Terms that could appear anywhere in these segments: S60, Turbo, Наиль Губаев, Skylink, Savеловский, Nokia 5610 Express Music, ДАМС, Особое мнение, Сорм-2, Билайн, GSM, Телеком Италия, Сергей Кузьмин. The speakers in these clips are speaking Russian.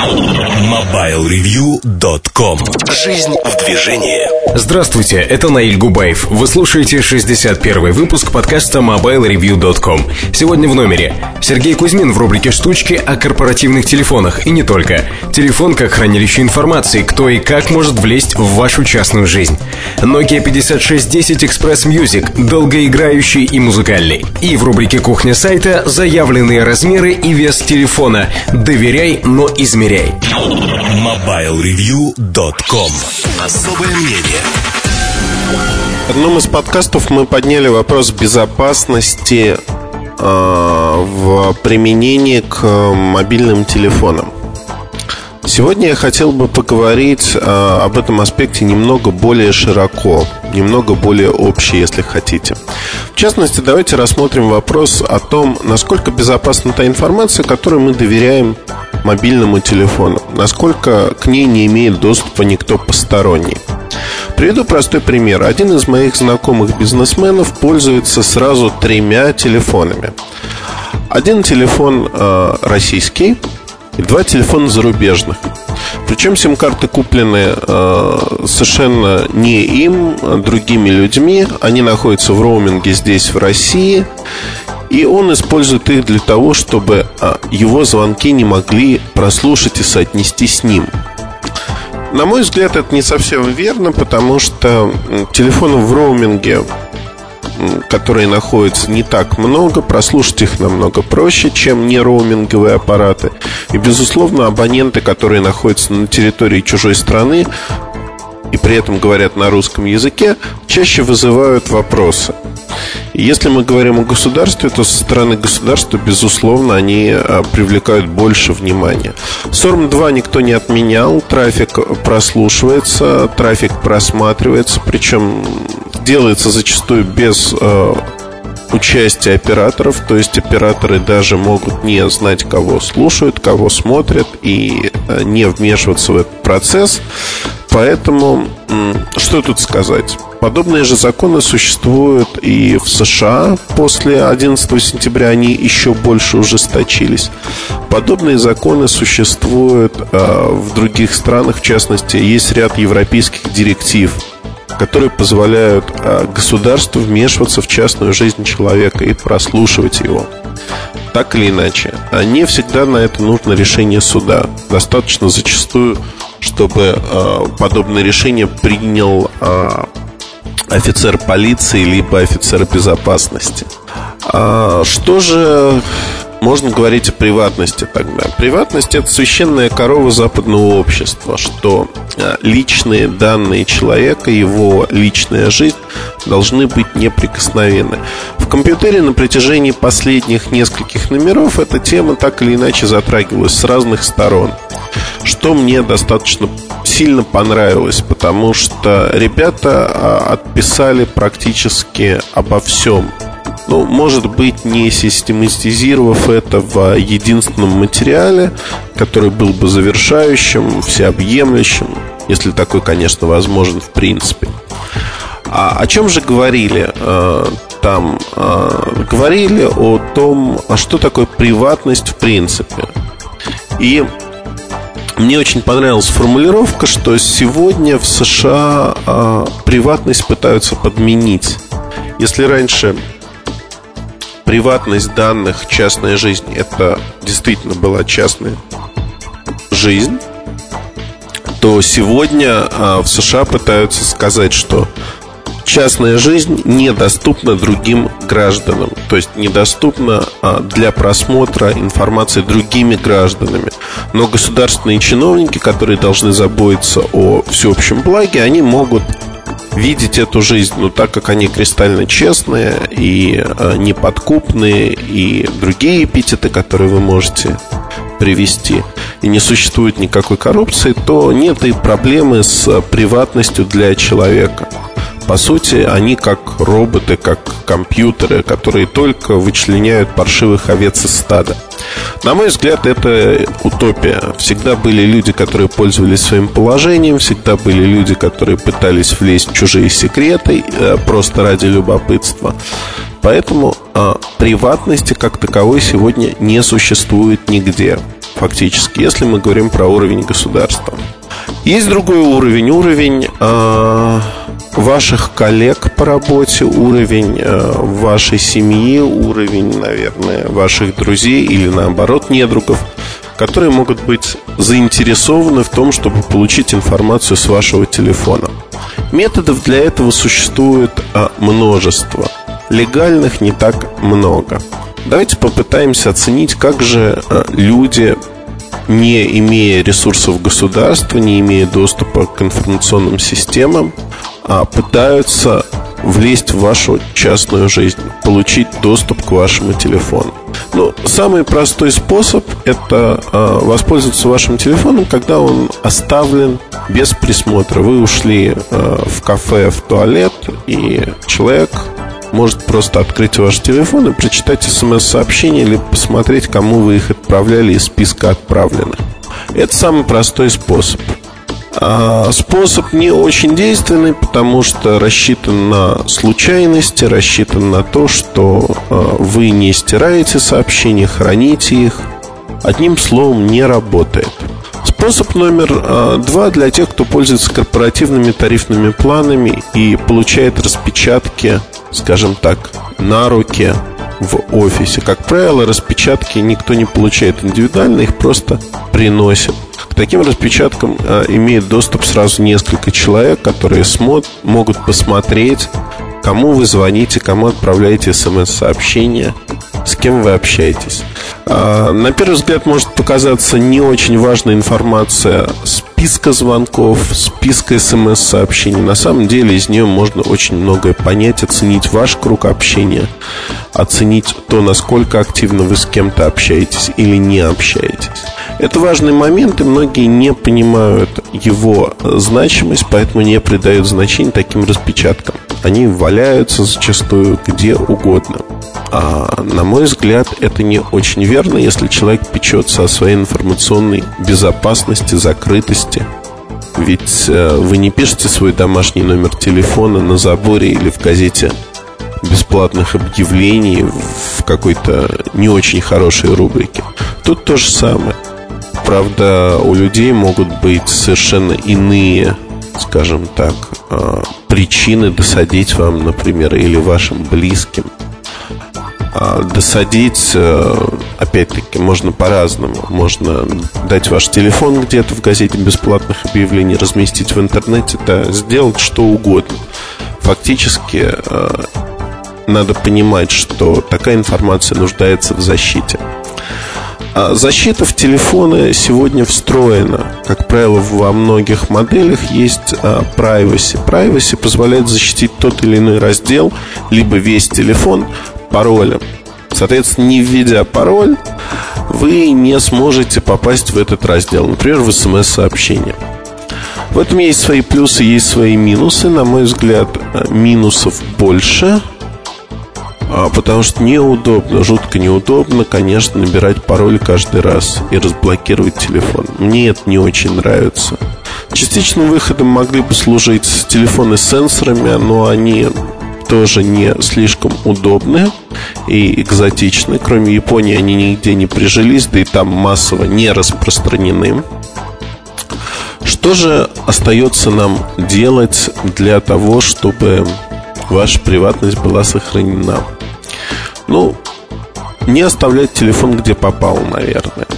MobileReview.com. Жизнь в движении. Здравствуйте, это Наиль Губаев. Вы слушаете 61-й выпуск подкаста MobileReview.com. Сегодня в номере Сергей Кузьмин в рубрике «Штучки» о корпоративных телефонах и не только. Телефон как хранилище информации, кто и как может влезть в вашу частную жизнь. Nokia 5610 Express Music, долгоиграющий и музыкальный. И в рубрике «Кухня сайта» заявленные размеры и вес телефона. Доверяй, но измеряй. MobileReview.com. Особое мнение. В одном из подкастов мы подняли вопрос безопасности в применении к мобильным телефонам. Сегодня я хотел бы поговорить об этом аспекте немного более широко, немного более общее, если хотите. В частности, давайте рассмотрим вопрос о том, насколько безопасна та информация, которую мы доверяем мобильному телефону, насколько к ней не имеет доступа никто посторонний. Приведу простой пример. Один из моих знакомых бизнесменов пользуется сразу 3 телефонами. Один телефон российский и 2 телефона зарубежных. Причем сим-карты куплены совершенно не им, другими людьми. Они находятся в роуминге здесь, в России. И он использует их для того, чтобы его звонки не могли прослушать и соотнести с ним. На мой взгляд, это не совсем верно, потому что телефонов в роуминге, которые находятся, не так много. Прослушать их намного проще, чем не роуминговые аппараты. И, безусловно, абоненты, которые находятся на территории чужой страны и при этом говорят на русском языке, чаще вызывают вопросы. И если мы говорим о государстве, то со стороны государства, безусловно, они привлекают больше внимания. Сорм-2 никто не отменял. Трафик прослушивается, трафик просматривается, причем делается зачастую без участия операторов. То есть операторы даже могут не знать, кого слушают, кого смотрят, и не вмешиваться в этот процесс. Поэтому, что тут сказать? Подобные же законы существуют и в США. После 11 сентября они еще больше ужесточились. Подобные законы существуют в других странах. В частности, есть ряд европейских директив, которые позволяют государству вмешиваться в частную жизнь человека и прослушивать его. Так или иначе, не всегда на это нужно решение суда. Достаточно зачастую, чтобы подобное решение принял офицер полиции либо офицер безопасности. Что же можно говорить о приватности тогда? Приватность – это священная корова западного общества, что личные данные человека, его личная жизнь должны быть неприкосновенны. В компьютере на протяжении последних нескольких номеров эта тема так или иначе затрагивалась с разных сторон, что мне достаточно сильно понравилось, потому что ребята отписали практически обо всем. Ну, может быть, не систематизировав это в единственном материале, который был бы завершающим, всеобъемлющим, если такой, конечно, возможен в принципе. А о чем же говорили там? Говорили о том, что такое приватность в принципе. И мне очень понравилась формулировка, что сегодня в США приватность пытаются подменить. Если раньше приватность данных, частная жизнь — это действительно была частная жизнь, то сегодня в США пытаются сказать, что частная жизнь недоступна другим гражданам, то есть недоступна для просмотра информации другими гражданами. Но государственные чиновники, которые должны заботиться о всеобщем благе, они могут видеть эту жизнь, но так как они кристально честные и неподкупные и другие эпитеты, которые вы можете привести, и не существует никакой коррупции, то нет и проблемы с приватностью для человека. по сути, они как роботы, как компьютеры, которые только вычленяют паршивых овец из стада. На мой взгляд, это утопия. Всегда были люди, которые пользовались своим положением, всегда были люди, которые пытались влезть в чужие секреты просто ради любопытства. Поэтому приватности как таковой сегодня не существует нигде, фактически, если мы говорим про уровень государства. Есть другой уровень, уровень ваших коллег по работе, уровень вашей семьи, уровень, наверное, ваших друзей или, наоборот, недругов, которые могут быть заинтересованы в том, чтобы получить информацию с вашего телефона. Методов для этого существует множество, легальных не так много. Давайте попытаемся оценить, как же люди, не имея ресурсов государства, не имея доступа к информационным системам, пытаются влезть в вашу частную жизнь, получить доступ к вашему телефону. Ну, самый простой способ — это воспользоваться вашим телефоном, когда он оставлен без присмотра. Вы ушли в кафе, в туалет, и человек может просто открыть ваш телефон и прочитать смс-сообщение или посмотреть, кому вы их отправляли из списка отправленных. Это самый простой способ. Способ не очень действенный, потому что рассчитан на случайности, рассчитан на то, что вы не стираете сообщения, храните их. Одним словом, не работает. Способ номер два для тех, кто пользуется корпоративными тарифными планами и получает распечатки, скажем так, на руки в офисе. Как правило, распечатки никто не получает индивидуально, их просто приносят. К таким распечаткам имеет доступ сразу несколько человек, которые могут посмотреть, кому вы звоните, кому отправляете смс-сообщения, с кем вы общаетесь. На первый взгляд может показаться не очень важная информация списка звонков, списка смс-сообщений. На самом деле из нее можно очень многое понять, оценить ваш круг общения, оценить то, насколько активно вы с кем-то общаетесь или не общаетесь. Это важный момент, и многие не понимают его значимость, поэтому не придают значения таким распечаткам. Они валяются зачастую где угодно. На мой взгляд, это не очень верно, если человек печется о своей информационной безопасности, закрытости. Ведь вы не пишете свой домашний номер телефона на заборе или в газете бесплатных объявлений в какой-то не очень хорошей рубрике. Тут то же самое. Правда, у людей могут быть совершенно иные, скажем так, причины досадить вам, например, или вашим близким. Досадить, опять-таки, можно по-разному. Можно дать ваш телефон где-то в газете бесплатных объявлений, разместить в интернете, да, сделать что угодно. Фактически, надо понимать, что такая информация нуждается в защите. Защита в телефоны сегодня встроена. Как правило, во многих моделях есть privacy. Privacy позволяет защитить тот или иной раздел, либо весь телефон, паролем. Соответственно, не введя пароль, вы не сможете попасть в этот раздел, например, в смс-сообщение. В этом есть свои плюсы, есть свои минусы. На мой взгляд, минусов больше, потому что неудобно, жутко неудобно, конечно, набирать пароль каждый раз и разблокировать телефон. Мне это не очень нравится. Частичным выходом могли бы служить телефоны с сенсорами, но они тоже не слишком удобны и экзотичны. Кроме Японии они нигде не прижились, да и там массово не распространены. Что же остается нам делать для того, чтобы ваша приватность была сохранена? Ну, не оставлять телефон где попал, наверное.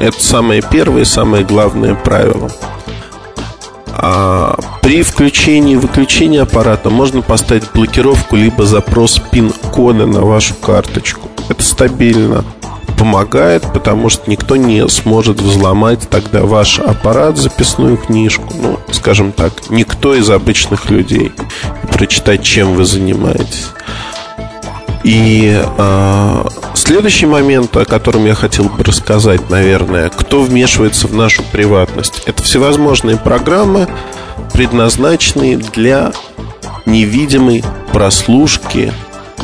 Это самое первое и самое главное правило. При включении и выключении аппарата можно поставить блокировку либо запрос пин-кода на вашу карточку. Это стабильно помогает, потому что никто не сможет взломать тогда ваш аппарат, записную книжку, ну, скажем так, никто из обычных людей, и прочитать, чем вы занимаетесь. И следующий момент, о котором я хотел бы рассказать, наверное, кто вмешивается в нашу приватность. Это всевозможные программы, предназначенные для невидимой прослушки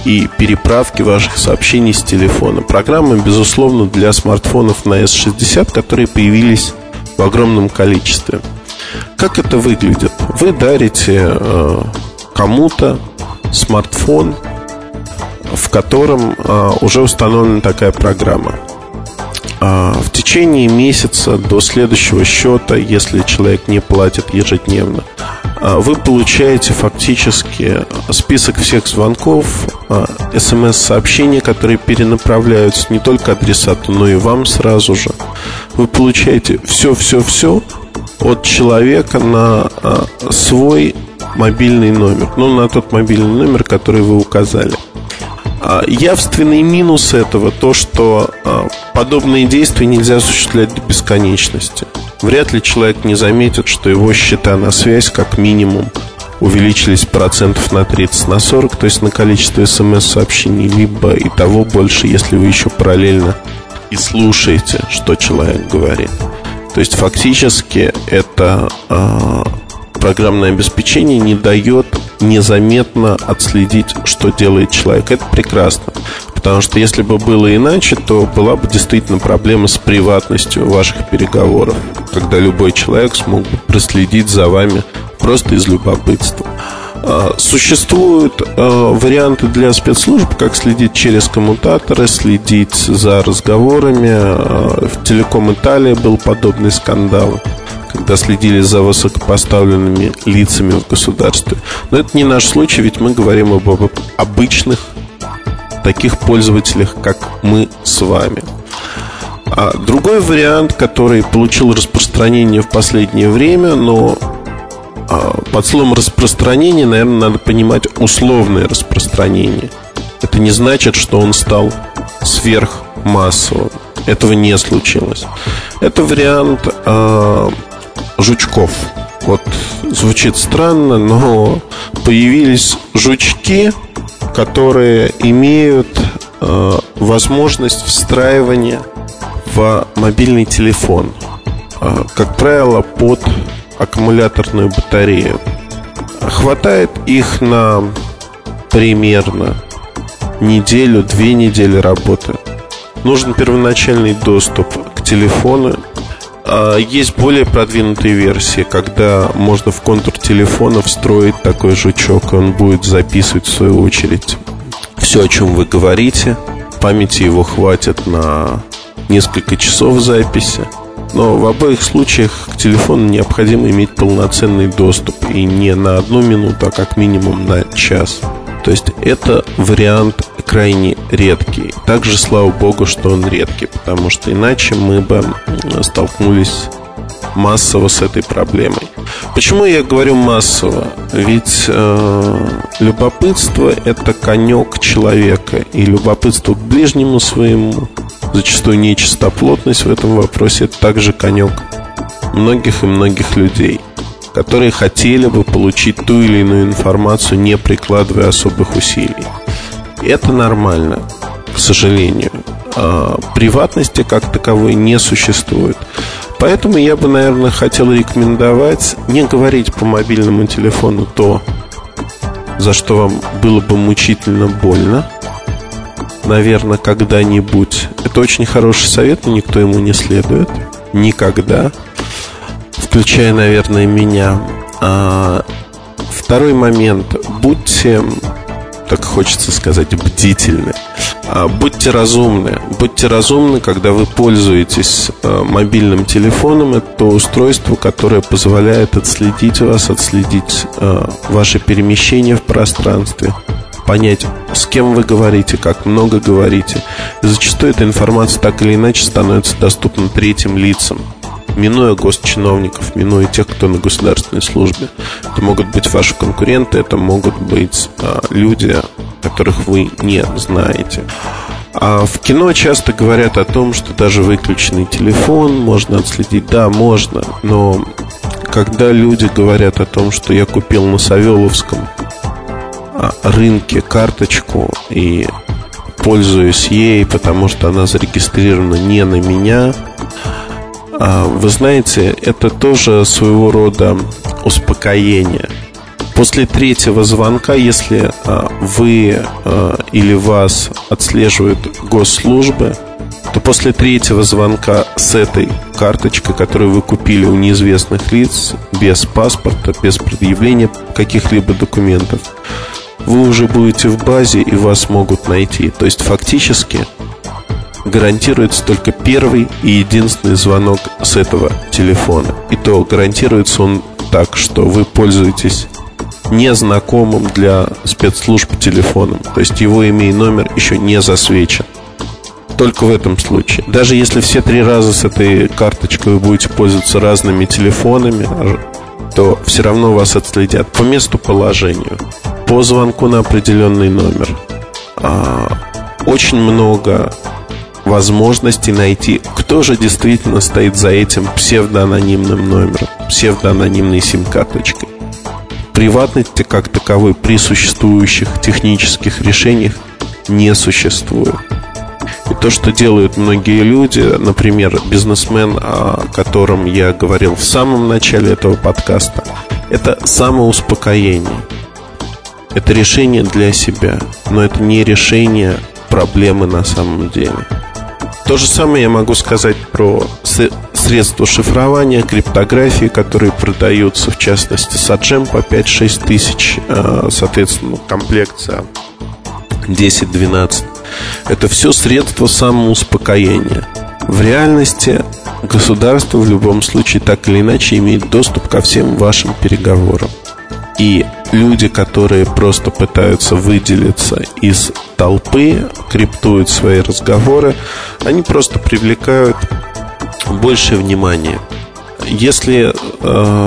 и переправки ваших сообщений с телефона. Программа, безусловно, для смартфонов на S60, которые появились в огромном количестве. Как это выглядит? Вы дарите кому-то смартфон, в котором уже установлена такая программа. В течение месяца до следующего счета, если человек не платит ежедневно, вы получаете фактически список всех звонков, смс-сообщений, которые перенаправляются не только адресату, но и вам сразу же. Вы получаете все от человека на свой мобильный номер, на тот мобильный номер, который вы указали. Явственный минус этого то, что подобные действия нельзя осуществлять до бесконечности. Вряд ли человек не заметит, что его счета на связь как минимум увеличились процентов на 30, на 40, то есть на количество смс-сообщений, либо и того больше, если вы еще параллельно и слушаете, что человек говорит. То есть фактически это программное обеспечение не дает незаметно отследить, что делает человек. Это прекрасно, потому что если бы было иначе, то была бы действительно проблема с приватностью ваших переговоров, когда любой человек смог бы проследить за вами просто из любопытства. Существуют варианты для спецслужб, как следить через коммутаторы, следить за разговорами. В Телеком Италии был подобный скандал, когда следили за высокопоставленными лицами в государстве. Но это не наш случай, ведь мы говорим об обычных таких пользователях, как мы с вами. А другой вариант, который получил распространение в последнее время, но под словом распространение, наверное, надо понимать условное распространение. Это не значит, что он стал сверхмассовым. Этого не случилось. Это вариант жучков. Вот звучит странно, но появились жучки, которые имеют возможность встраивания в мобильный телефон, как правило, под аккумуляторную батарею. Хватает их на примерно неделю, 2 недели работы. Нужен первоначальный доступ к телефону. Есть более продвинутые версии, когда можно в контур телефона встроить такой жучок, и он будет записывать в свою очередь все, о чем вы говорите. Памяти его хватит на несколько часов записи. Но в обоих случаях к телефону необходимо иметь полноценный доступ, и не на 1 минуту, а как минимум на час. То есть это вариант крайне редкий. Также, слава богу, что он редкий, потому что иначе мы бы столкнулись массово с этой проблемой. Почему я говорю массово? Ведь любопытство — это конек человека. И любопытство к ближнему своему, зачастую нечистоплотность в этом вопросе, это также конек многих и многих людей, которые хотели бы получить ту или иную информацию, не прикладывая особых усилий. Это нормально, к сожалению. Приватности как таковой не существует. Поэтому я бы, наверное, хотел рекомендовать не говорить по мобильному телефону то, за что вам было бы мучительно больно. Наверное, когда-нибудь. Это очень хороший совет, но никто ему не следует. Никогда. Включая, наверное, меня. Второй момент. Будьте, так хочется сказать, бдительны. Будьте разумны. Будьте разумны, когда вы пользуетесь мобильным телефоном. Это то устройство, которое позволяет отследить вас, отследить ваше перемещение в пространстве, понять, с кем вы говорите, как много говорите. И зачастую эта информация так или иначе становится доступна третьим лицам, минуя госчиновников, минуя тех, кто на государственной службе. Это могут быть ваши конкуренты, это могут быть люди, которых вы не знаете. А в кино часто говорят о том, что даже выключенный телефон можно отследить. Да, можно, но когда люди говорят о том, что я купил на Савеловском рынке карточку и пользуюсь ей, потому что она зарегистрирована не на меня, вы знаете, это тоже своего рода успокоение. После третьего звонка, если вы или вас отслеживают госслужбы, то после третьего звонка с этой карточкой, которую вы купили у неизвестных лиц, без паспорта, без предъявления каких-либо документов, вы уже будете в базе и вас могут найти. То есть фактически гарантируется только первый и единственный звонок с этого телефона. И то гарантируется он так, что вы пользуетесь незнакомым для спецслужб телефоном. То есть его имя и номер еще не засвечен. Только в этом случае. Даже если все три раза с этой карточкой вы будете пользоваться разными телефонами, то все равно вас отследят по месту положению, по звонку на определенный номер. Очень много возможностей найти, кто же действительно стоит за этим псевдоанонимным номером, псевдоанонимной сим-карточкой. Приватности как таковой при существующих технических решениях не существует. И то, что делают многие люди, например, бизнесмен, о котором я говорил в самом начале этого подкаста, это самоуспокоение. Это решение для себя, но это не решение проблемы на самом деле. То же самое я могу сказать про средства шифрования, криптографии, которые продаются, в частности, саджем по 5-6 тысяч, соответственно, комплекция 10-12. Это все средства самоуспокоения. В реальности государство в любом случае так или иначе имеет доступ ко всем вашим переговорам. И люди, которые просто пытаются выделиться из толпы, криптуют свои разговоры, они просто привлекают больше внимания. Если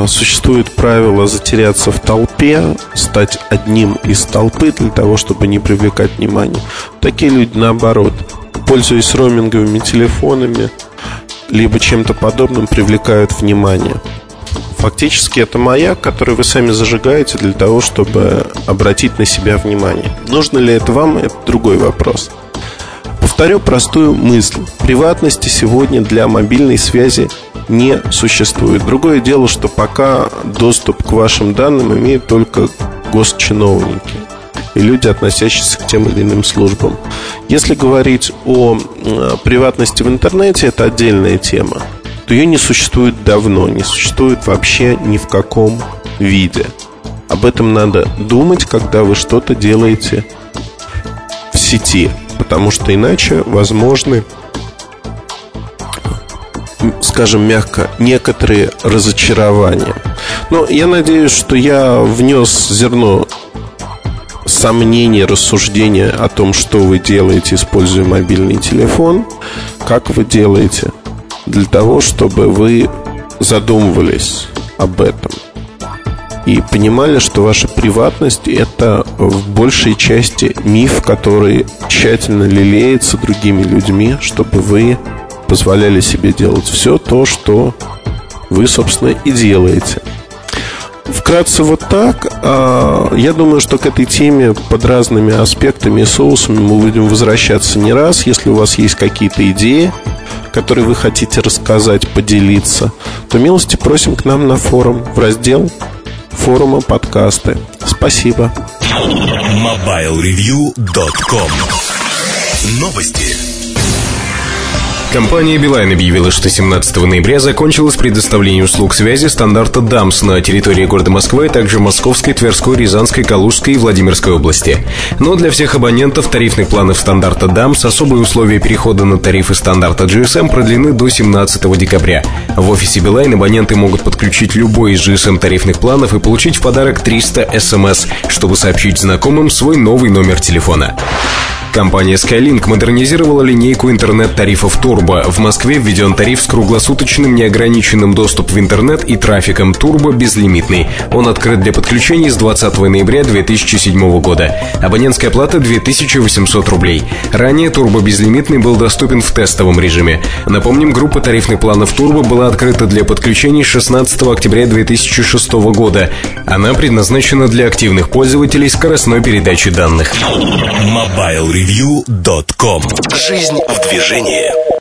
существует правило затеряться в толпе, стать одним из толпы для того, чтобы не привлекать внимания, такие люди, наоборот, пользуясь роуминговыми телефонами либо чем-то подобным, привлекают внимание. Фактически это маяк, который вы сами зажигаете для того, чтобы обратить на себя внимание. Нужно ли это вам, это другой вопрос. Повторю простую мысль. Приватности сегодня для мобильной связи не существует. Другое дело, что пока доступ к вашим данным имеют только госчиновники и люди, относящиеся к тем или иным службам. Если говорить о приватности в интернете, это отдельная тема, то ее не существует давно, не существует вообще ни в каком виде. Об этом надо думать, когда вы что-то делаете в сети, потому что иначе возможны, скажем мягко, некоторые разочарования. Но я надеюсь, что я внес зерно сомнения, рассуждения о том, что вы делаете, используя мобильный телефон, как вы делаете, для того, чтобы вы задумывались об этом и понимали, что ваша приватность — это в большей части миф, который тщательно лелеется другими людьми, чтобы вы позволяли себе делать все то, что вы, собственно, и делаете. Вкратце вот так. Я думаю, что к этой теме под разными аспектами и соусами мы будем возвращаться не раз. Если у вас есть какие-то идеи, которые вы хотите рассказать, поделиться, то милости просим к нам на форум, в раздел форума подкасты. Спасибо. MobileReview.com. Новости. Компания Билайн объявила, что 17 ноября закончилось предоставление услуг связи стандарта ДАМС на территории города Москвы, а также Московской, Тверской, Рязанской, Калужской и Владимирской области. Но для всех абонентов тарифных планов стандарта ДАМС особые условия перехода на тарифы стандарта GSM продлены до 17 декабря. В офисе Билайн абоненты могут подключить любой из GSM тарифных планов и получить в подарок 300 SMS, чтобы сообщить знакомым свой новый номер телефона. Компания Skylink модернизировала линейку интернет-тарифов Turbo. В Москве введен тариф с круглосуточным неограниченным доступом в интернет и трафиком Turbo безлимитный. Он открыт для подключений с 20 ноября 2007 года. Абонентская плата 2800 рублей. Ранее Turbo безлимитный был доступен в тестовом режиме. Напомним, группа тарифных планов Turbo была открыта для подключений 16 октября 2006 года. Она предназначена для активных пользователей скоростной передачи данных. MobileReview.com. Жизнь в движении.